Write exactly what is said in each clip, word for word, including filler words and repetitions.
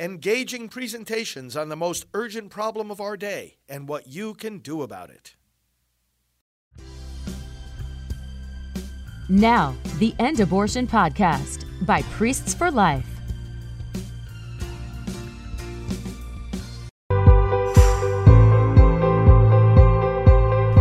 engaging presentations on the most urgent problem of our day and what you can do about it. Now, the End Abortion Podcast by Priests for Life.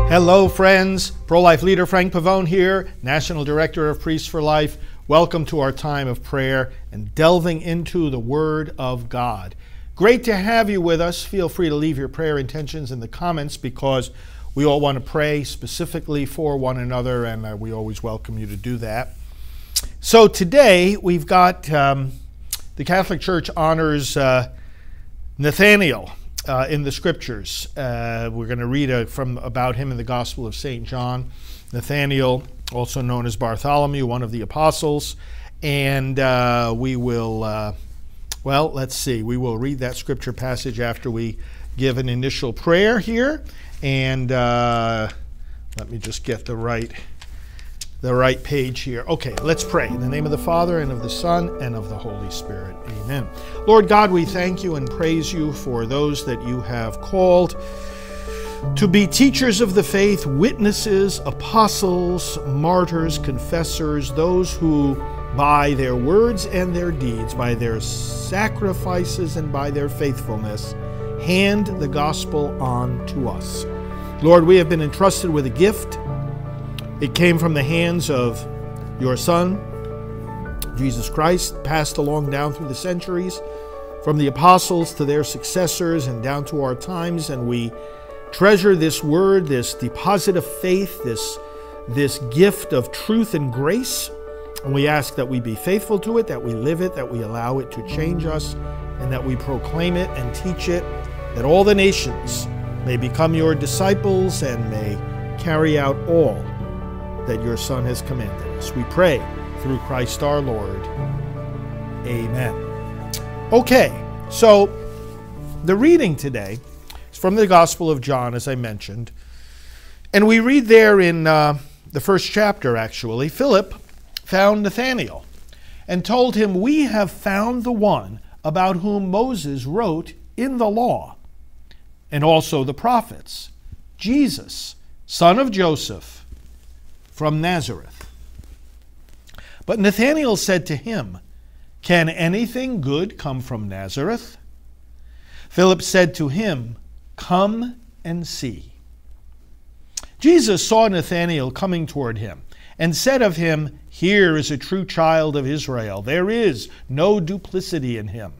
Hello, friends. Pro-life leader Frank Pavone here, National Director of Priests for Life. Welcome to our time of prayer and delving into the Word of God. Great to have you with us. Feel free to leave your prayer intentions in the comments because we all want to pray specifically for one another, and uh, we always welcome you to do that. So today we've got um, the Catholic Church honors uh, Nathanael uh, in the Scriptures. Uh, we're going to read a, from about him in the Gospel of Saint John. Nathanael, also known as Bartholomew, one of the apostles, and uh, we will, uh, well, let's see, we will read that Scripture passage after we give an initial prayer here. And uh, let me just get the right, the right page here. Okay, let's pray. In the name of the Father, and of the Son, and of the Holy Spirit. Amen. Lord God, we thank you and praise you for those that you have called to be teachers of the faith, witnesses, apostles, martyrs, confessors, those who by their words and their deeds, by their sacrifices and by their faithfulness, hand the gospel on to us. Lord, we have been entrusted with a gift. It came from the hands of your Son, Jesus Christ, passed along down through the centuries, from the apostles to their successors and down to our times, and we treasure this word, this deposit of faith, this, this gift of truth and grace, and we ask that we be faithful to it, that we live it, that we allow it to change us, and that we proclaim it and teach it, that all the nations may become your disciples and may carry out all that your Son has commanded us. We pray through Christ our Lord. Amen. Okay, so the reading today is from the Gospel of John, as I mentioned, and we read there in uh, the first chapter, actually, Philip found Nathanael and told him, "We have found the one about whom Moses wrote in the law, and also the prophets, Jesus, son of Joseph, from Nazareth." But Nathanael said to him, "Can anything good come from Nazareth?" Philip said to him, "Come and see." Jesus saw Nathanael coming toward him, and said of him, "Here is a true child of Israel. There is no duplicity in him."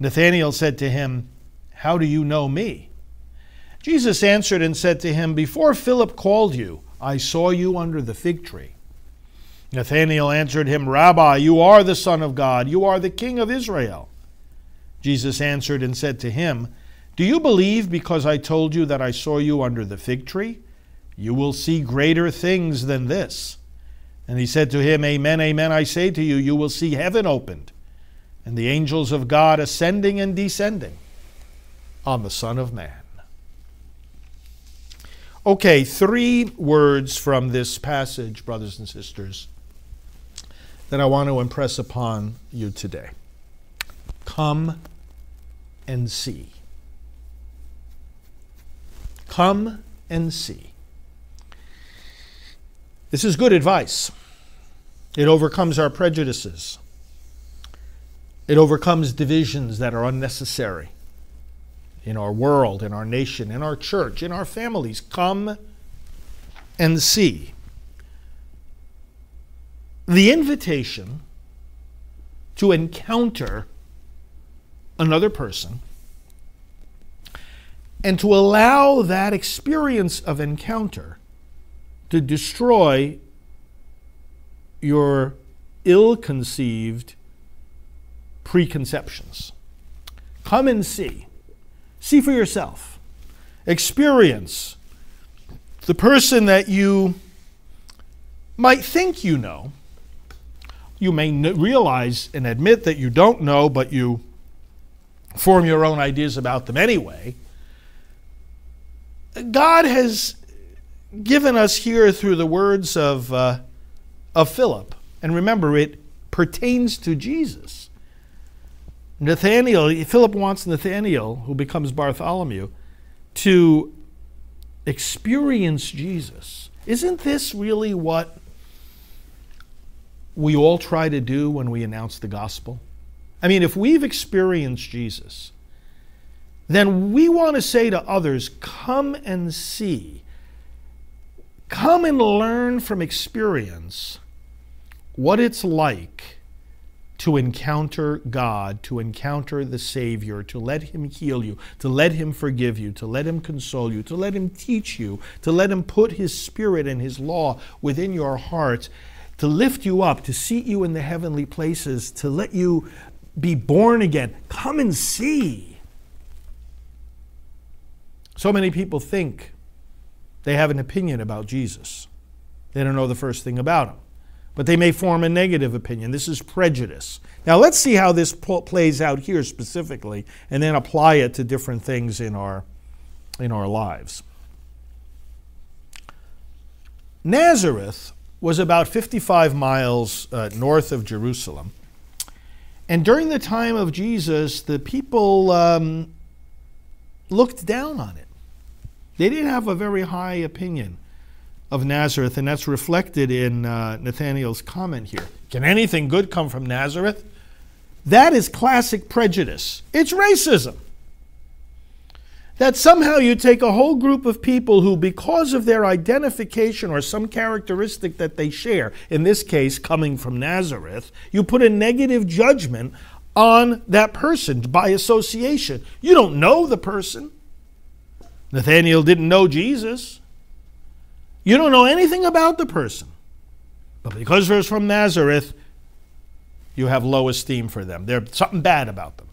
Nathanael said to him, "How do you know me?" Jesus answered and said to him, "Before Philip called you, I saw you under the fig tree." Nathanael answered him, "Rabbi, you are the Son of God. You are the King of Israel." Jesus answered and said to him, "Do you believe because I told you that I saw you under the fig tree? You will see greater things than this." And he said to him, "Amen, amen, I say to you, you will see heaven opened, and the angels of God ascending and descending on the Son of Man." Okay, three words from this passage, brothers and sisters, that I want to impress upon you today. Come and see. Come and see. This is good advice. It overcomes our prejudices. It overcomes divisions that are unnecessary in our world, in our nation, in our church, in our families. Come and see. The invitation to encounter another person and to allow that experience of encounter to destroy your ill-conceived preconceptions. Come and see. See for yourself. Experience the person that you might think you know. You may n- realize and admit that you don't know, but you form your own ideas about them anyway. God has given us here through the words of uh, of Philip, and remember, it pertains to Jesus. Nathanael, Philip wants Nathanael, who becomes Bartholomew, to experience Jesus. Isn't this really what we all try to do when we announce the gospel? I mean, if we've experienced Jesus, then we want to say to others, come and see, come and learn from experience what it's like to encounter God, to encounter the Savior, to let him heal you, to let him forgive you, to let him console you, to let him teach you, to let him put his spirit and his law within your heart, to lift you up, to seat you in the heavenly places, to let you be born again. Come and see. So many people think they have an opinion about Jesus. They don't know the first thing about him, but they may form a negative opinion. This is prejudice. Now let's see how this pl- plays out here specifically, and then apply it to different things in our, in our lives. Nazareth was about fifty-five miles uh, north of Jerusalem. And during the time of Jesus, the people um, looked down on it. They didn't have a very high opinion of Nazareth, and that's reflected in uh, Nathanael's comment here. Can anything good come from Nazareth? That is classic prejudice. It's racism. That somehow you take a whole group of people who, because of their identification or some characteristic that they share, in this case, coming from Nazareth, you put a negative judgment on that person by association. You don't know the person. Nathanael didn't know Jesus. You don't know anything about the person. But because they're from Nazareth, you have low esteem for them. There's something bad about them.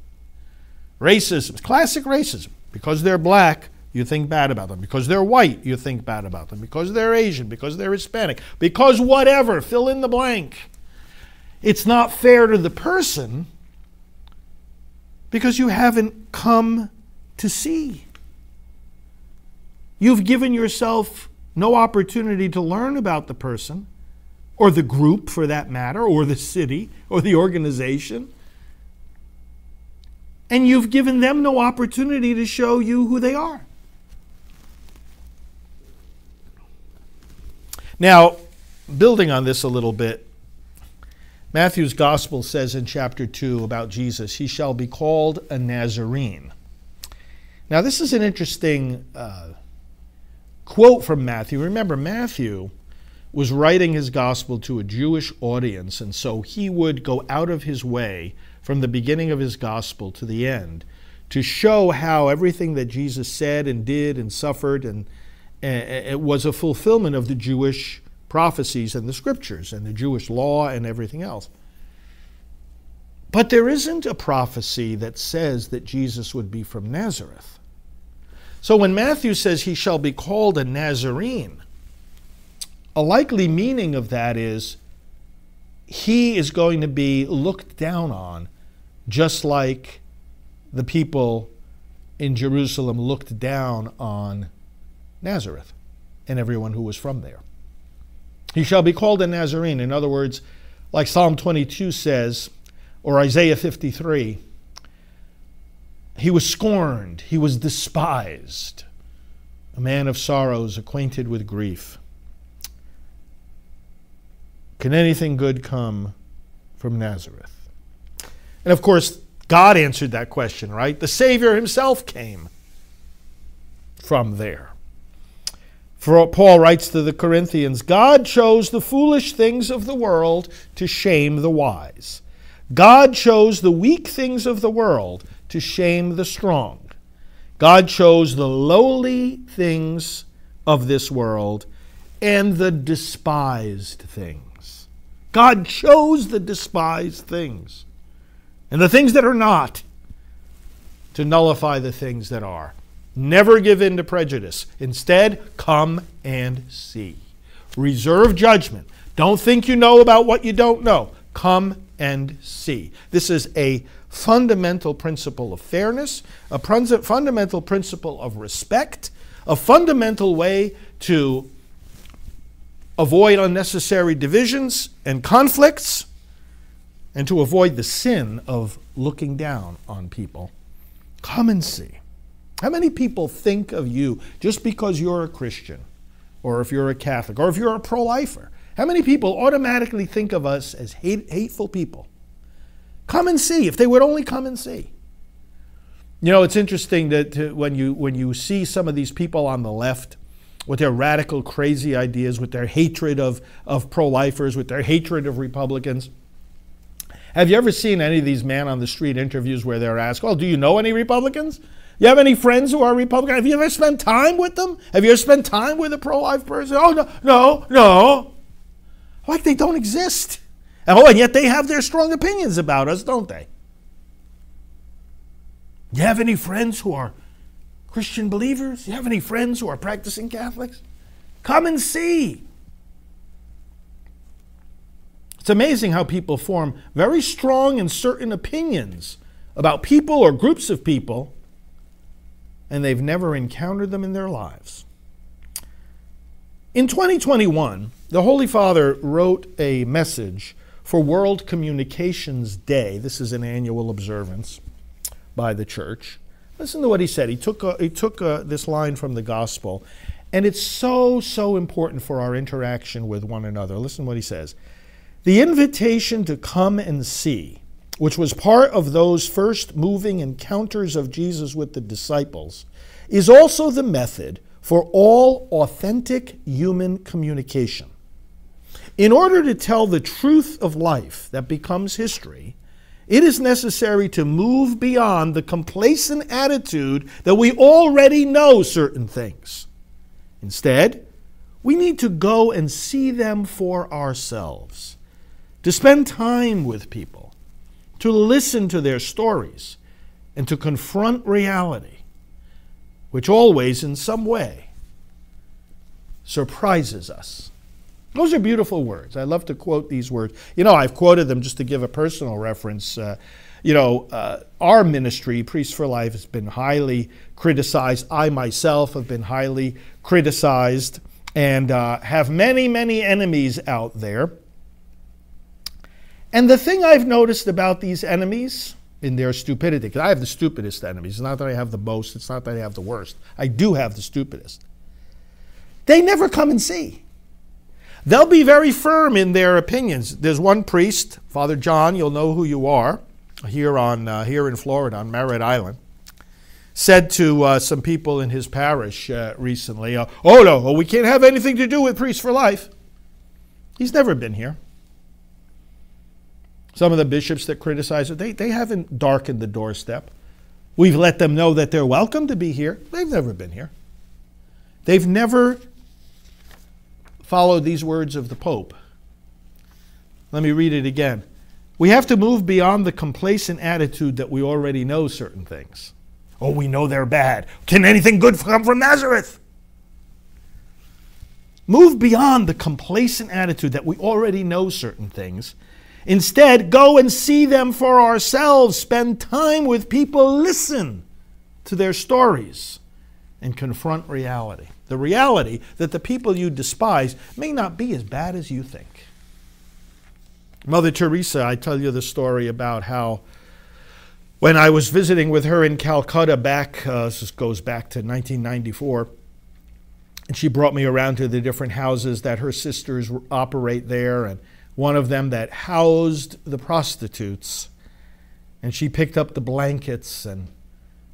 Racism, classic racism. Because they're black, you think bad about them. Because they're white, you think bad about them. Because they're Asian, because they're Hispanic, because whatever, fill in the blank. It's not fair to the person because you haven't come to see. You've given yourself no opportunity to learn about the person, or the group for that matter, or the city, or the organization. And you've given them no opportunity to show you who they are. Now, building on this a little bit, Matthew's gospel says in chapter two about Jesus, he shall be called a Nazarene. Now, this is an interesting uh, quote from Matthew. Remember, Matthew was writing his gospel to a Jewish audience, and so he would go out of his way from the beginning of his gospel to the end to show how everything that Jesus said and did and suffered and uh, it was a fulfillment of the Jewish prophecies and the scriptures and the Jewish law and everything else. But there isn't a prophecy that says that Jesus would be from Nazareth. So when Matthew says he shall be called a Nazarene, a likely meaning of that is he is going to be looked down on, just like the people in Jerusalem looked down on Nazareth and everyone who was from there. He shall be called a Nazarene. In other words, like Psalm twenty-two says, or Isaiah fifty-three, he was scorned, he was despised, a man of sorrows, acquainted with grief. Can anything good come from Nazareth? And of course, God answered that question, right? The Savior himself came from there. For Paul writes to the Corinthians, God chose the foolish things of the world to shame the wise. God chose the weak things of the world to shame the strong. God chose the lowly things of this world and the despised things. God chose the despised things and the things that are not to nullify the things that are. Never give in to prejudice. Instead, come and see. Reserve judgment. Don't think you know about what you don't know. Come and see. This is a fundamental principle of fairness, a fundamental principle of respect, a fundamental way to avoid unnecessary divisions and conflicts, and to avoid the sin of looking down on people, come and see. How many people think of you just because you're a Christian, or if you're a Catholic, or if you're a pro-lifer? How many people automatically think of us as hate, hateful people? Come and see, if they would only come and see. You know, it's interesting that to, when you when you see some of these people on the left with their radical, crazy ideas, with their hatred of, of pro-lifers, with their hatred of Republicans. Have you ever seen any of these man-on-the-street interviews where they're asked, well, do you know any Republicans? You have any friends who are Republicans? Have you ever spent time with them? Have you ever spent time with a pro-life person? Oh, no, no, no. Like they don't exist. Oh, and yet they have their strong opinions about us, don't they? Do you have any friends who are Christian believers? Do you have any friends who are practicing Catholics? Come and see. It's amazing how people form very strong and certain opinions about people or groups of people, and they've never encountered them in their lives. In twenty twenty-one, the Holy Father wrote a message for World Communications Day. This is an annual observance by the Church. Listen to what he said. He took a, he took a, this line from the Gospel, and it's so, so important for our interaction with one another. Listen to what he says. The invitation to come and see, which was part of those first moving encounters of Jesus with the disciples, is also the method for all authentic human communication. In order to tell the truth of life that becomes history, it is necessary to move beyond the complacent attitude that we already know certain things. Instead, we need to go and see them for ourselves, to spend time with people, to listen to their stories, and to confront reality, which always, in some way, surprises us. Those are beautiful words. I love to quote these words. You know, I've quoted them just to give a personal reference. Uh, you know, uh, our ministry, Priests for Life, has been highly criticized. I myself have been highly criticized and uh, have many, many enemies out there. And the thing I've noticed about these enemies in their stupidity, because I have the stupidest enemies. It's not that I have the most, it's not that I have the worst. I do have the stupidest. They never come and see. They'll be very firm in their opinions. There's one priest, Father John, you'll know who you are, here on uh, here in Florida, on Merritt Island, said to uh, some people in his parish uh, recently, uh, oh no, well, we can't have anything to do with Priests for Life. He's never been here. Some of the bishops that criticize it, they, they haven't darkened the doorstep. We've let them know that they're welcome to be here. They've never been here. They've never followed these words of the Pope. Let me read it again. We have to move beyond the complacent attitude that we already know certain things. Oh, we know they're bad. Can anything good come from Nazareth? Move beyond the complacent attitude that we already know certain things. Instead, go and see them for ourselves. Spend time with people. Listen to their stories and confront reality. The reality that the people you despise may not be as bad as you think. Mother Teresa, I tell you the story about how when I was visiting with her in Calcutta back, uh, this goes back to nineteen ninety-four, and she brought me around to the different houses that her sisters operate there, and one of them that housed the prostitutes. And she picked up the blankets and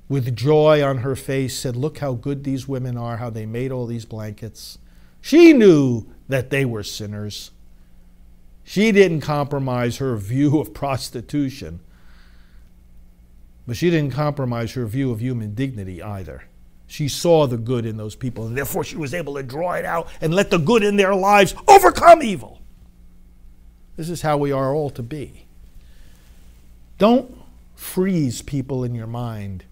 with joy on her face said, look how good these women are, how they made all these blankets. She knew that they were sinners. She didn't compromise her view of prostitution, but she didn't compromise her view of human dignity either. She saw the good in those people, and therefore she was able to draw it out and let the good in their lives overcome evil. This is how we are all to be. Don't freeze people in your mind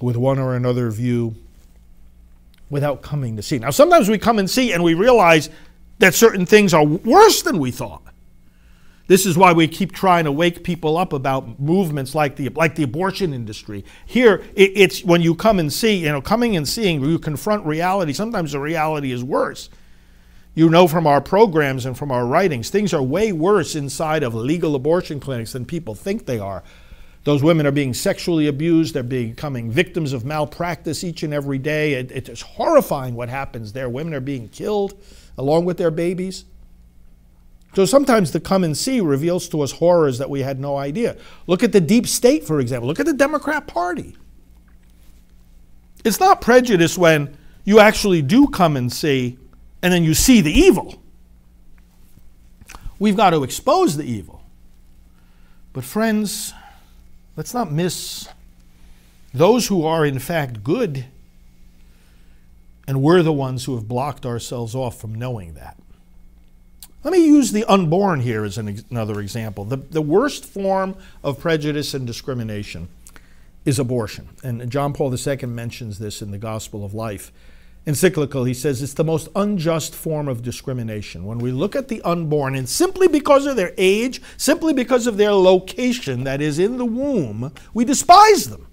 with one or another view without coming to see. Now, sometimes we come and see and we realize that certain things are worse than we thought. This is why we keep trying to wake people up about movements like the like the abortion industry. Here, it, it's when you come and see, you know, coming and seeing, you confront reality. Sometimes the reality is worse. You know from our programs and from our writings, things are way worse inside of legal abortion clinics than people think they are. Those women are being sexually abused. They're becoming victims of malpractice each and every day. It, it is horrifying what happens there. Women are being killed along with their babies. So sometimes the come and see reveals to us horrors that we had no idea. Look at the deep state, for example. Look at the Democrat Party. It's not prejudice when you actually do come and see, and then you see the evil. We've got to expose the evil. But friends, let's not miss those who are in fact good, and we're the ones who have blocked ourselves off from knowing that. Let me use the unborn here as an, another example. The, the worst form of prejudice and discrimination is abortion. And John Paul the Second mentions this in the Gospel of Life. Encyclical, he says, it's the most unjust form of discrimination. When we look at the unborn, and simply because of their age, simply because of their location, that is in the womb, we despise them.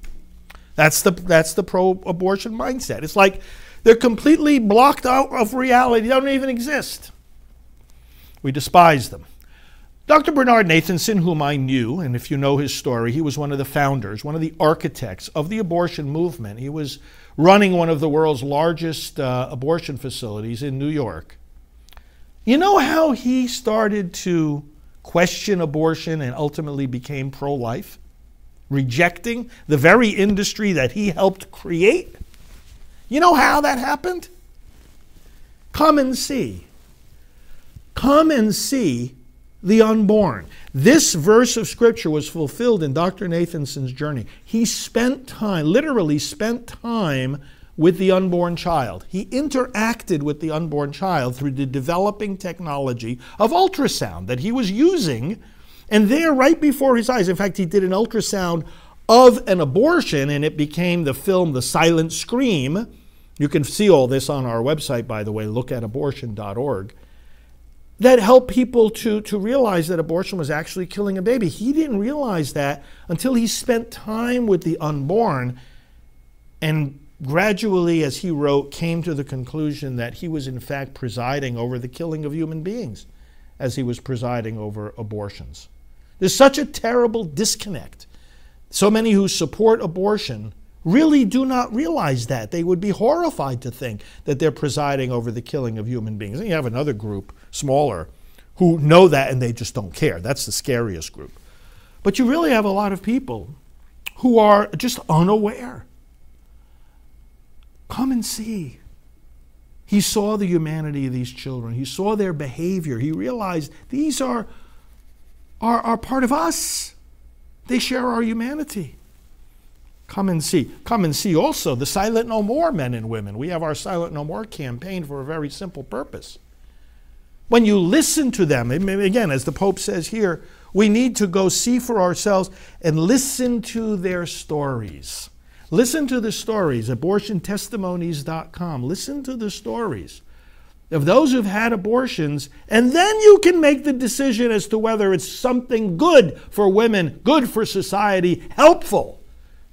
That's the, that's the pro-abortion mindset. It's like they're completely blocked out of reality. They don't even exist. We despise them. Doctor Bernard Nathanson, whom I knew, and if you know his story, he was one of the founders, one of the architects of the abortion movement. He was running one of the world's largest uh, abortion facilities in New York. You know how he started to question abortion and ultimately became pro-life, rejecting the very industry that he helped create? You know how that happened? Come and see. Come and see the unborn. This verse of Scripture was fulfilled in Doctor Nathanson's journey. He spent time, literally spent time with the unborn child. He interacted with the unborn child through the developing technology of ultrasound that he was using. And there, right before his eyes, in fact, he did an ultrasound of an abortion, and it became the film The Silent Scream. You can see all this on our website, by the way, look at abortion dot org. That helped people to, to realize that abortion was actually killing a baby. He didn't realize that until he spent time with the unborn, and gradually, as he wrote, came to the conclusion that he was in fact presiding over the killing of human beings as he was presiding over abortions. There's such a terrible disconnect. So many who support abortion really do not realize that. They would be horrified to think that they're presiding over the killing of human beings. And you have another group, smaller, who know that and they just don't care. That's the scariest group. But you really have a lot of people who are just unaware. Come and see. He saw the humanity of these children. He saw their behavior. He realized these are, are, are part of us. They share our humanity. Come and see. Come and see also the Silent No More men and women. We have our Silent No More campaign for a very simple purpose. When you listen to them, again, as the Pope says here, we need to go see for ourselves and listen to their stories. Listen to the stories, abortion testimonies dot com. Listen to the stories of those who've had abortions, and then you can make the decision as to whether it's something good for women, good for society, helpful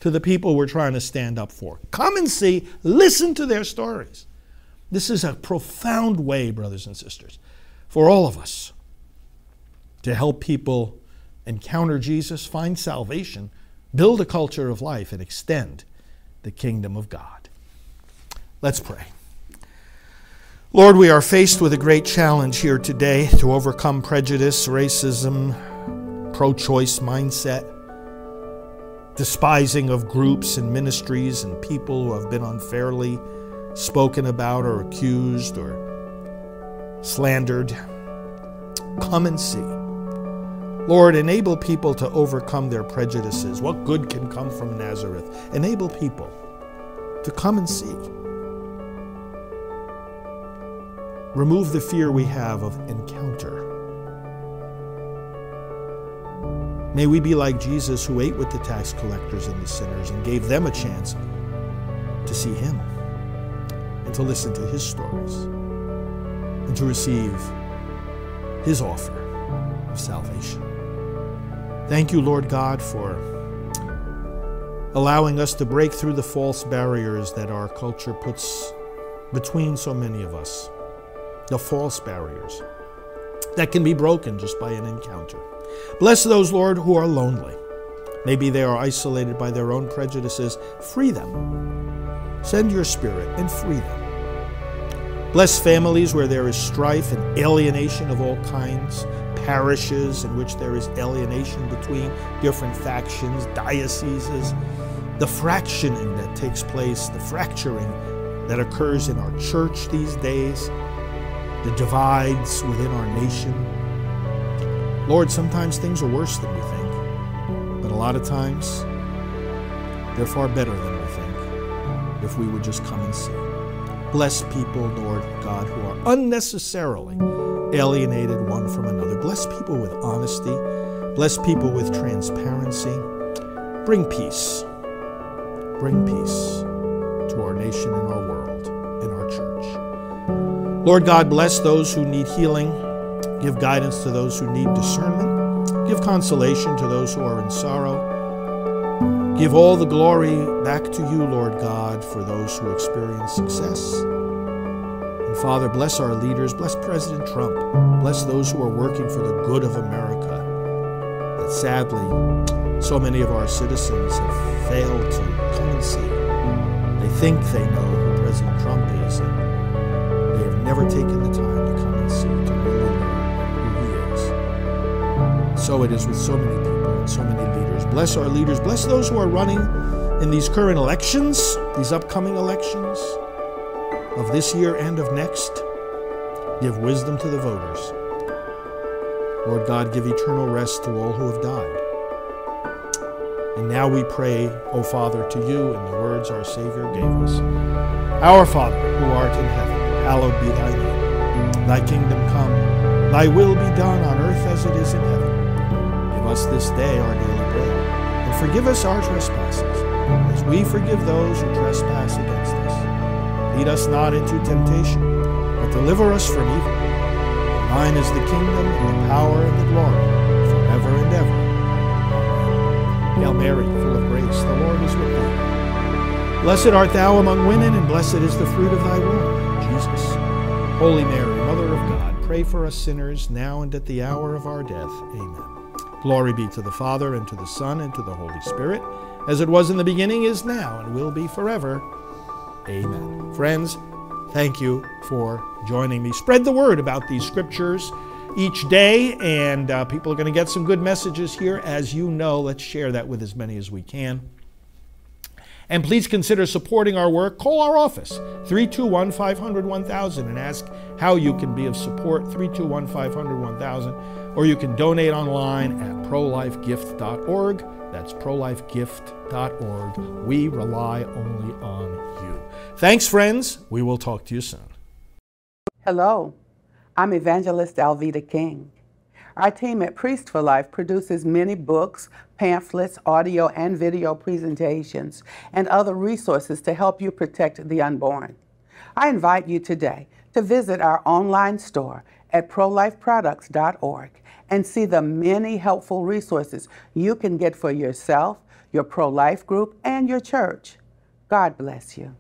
to the people we're trying to stand up for. Come and see, listen to their stories. This is a profound way, brothers and sisters, for all of us to help people encounter Jesus, find salvation, build a culture of life, and extend the kingdom of God. Let's pray. Lord, we are faced with a great challenge here today to overcome prejudice, racism, pro-choice mindset, despising of groups and ministries and people who have been unfairly spoken about or accused or slandered. Come and see. Lord, enable people to overcome their prejudices. What good can come from Nazareth? Enable people to come and see. Remove the fear we have of encounter. May we be like Jesus, who ate with the tax collectors and the sinners and gave them a chance to see him, and to listen to his stories, and to receive his offer of salvation. Thank you, Lord God, for allowing us to break through the false barriers that our culture puts between so many of us the false barriers that can be broken just by an encounter. Bless those, Lord, who are lonely. Maybe they are isolated by their own prejudices. Free them. Send your Spirit and free them. Bless families where there is strife and alienation of all kinds, parishes in which there is alienation between different factions, dioceses, the fractioning that takes place, the fracturing that occurs in our church these days, the divides within our nation. Lord, sometimes things are worse than we think, but a lot of times they're far better than we think if we would just come and see. Bless people, Lord God, who are unnecessarily alienated one from another. Bless people with honesty. Bless people with transparency. Bring peace. Bring peace to our nation and our world and our church. Lord God, bless those who need healing. Give guidance to those who need discernment. Give consolation to those who are in sorrow. Give all the glory back to you, Lord God, for those who experience success. Father, bless our leaders, bless President Trump, bless those who are working for the good of America that sadly so many of our citizens have failed to come and see. They think they know who President Trump is, and they have never taken the time to come and see, to really know who he is. So it is with so many people and so many leaders. Bless our leaders, bless those who are running in these current elections, these upcoming elections of this year and of next. Give wisdom to the voters. Lord God, give eternal rest to all who have died. And now we pray, O Father, to you in the words our Savior gave us. Our Father, who art in heaven, hallowed be thy name. Thy kingdom come, thy will be done on earth as it is in heaven. Give us this day our daily bread, and forgive us our trespasses, as we forgive those who trespass against us. Lead us not into temptation, but deliver us from evil. Thine is the kingdom, and the power, and the glory, forever and ever. Amen. Hail Mary, full of grace, the Lord is with thee. Blessed art thou among women, and blessed is the fruit of thy womb, Jesus. Holy Mary, Mother of God, pray for us sinners, now and at the hour of our death. Amen. Glory be to the Father, and to the Son, and to the Holy Spirit, as it was in the beginning, is now, and will be forever. Amen. Friends, thank you for joining me. Spread the word about these scriptures each day, and uh, people are going to get some good messages here. As you know, let's share that with as many as we can. And please consider supporting our work. Call our office, three two one, five hundred, one thousand, and ask how you can be of support, three two one, five hundred, one thousand, or you can donate online at pro life gift dot org. That's pro life gift dot org. We rely only on you. Thanks, friends. We will talk to you soon. Hello, I'm Evangelist Alveda King. Our team at Priests for Life produces many books, pamphlets, audio and video presentations, and other resources to help you protect the unborn. I invite you today to visit our online store at pro life products dot org and see the many helpful resources you can get for yourself, your pro-life group, and your church. God bless you.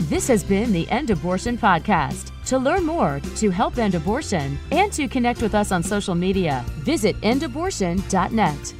This has been the End Abortion Podcast. To learn more, to help end abortion, and to connect with us on social media, visit end abortion dot net.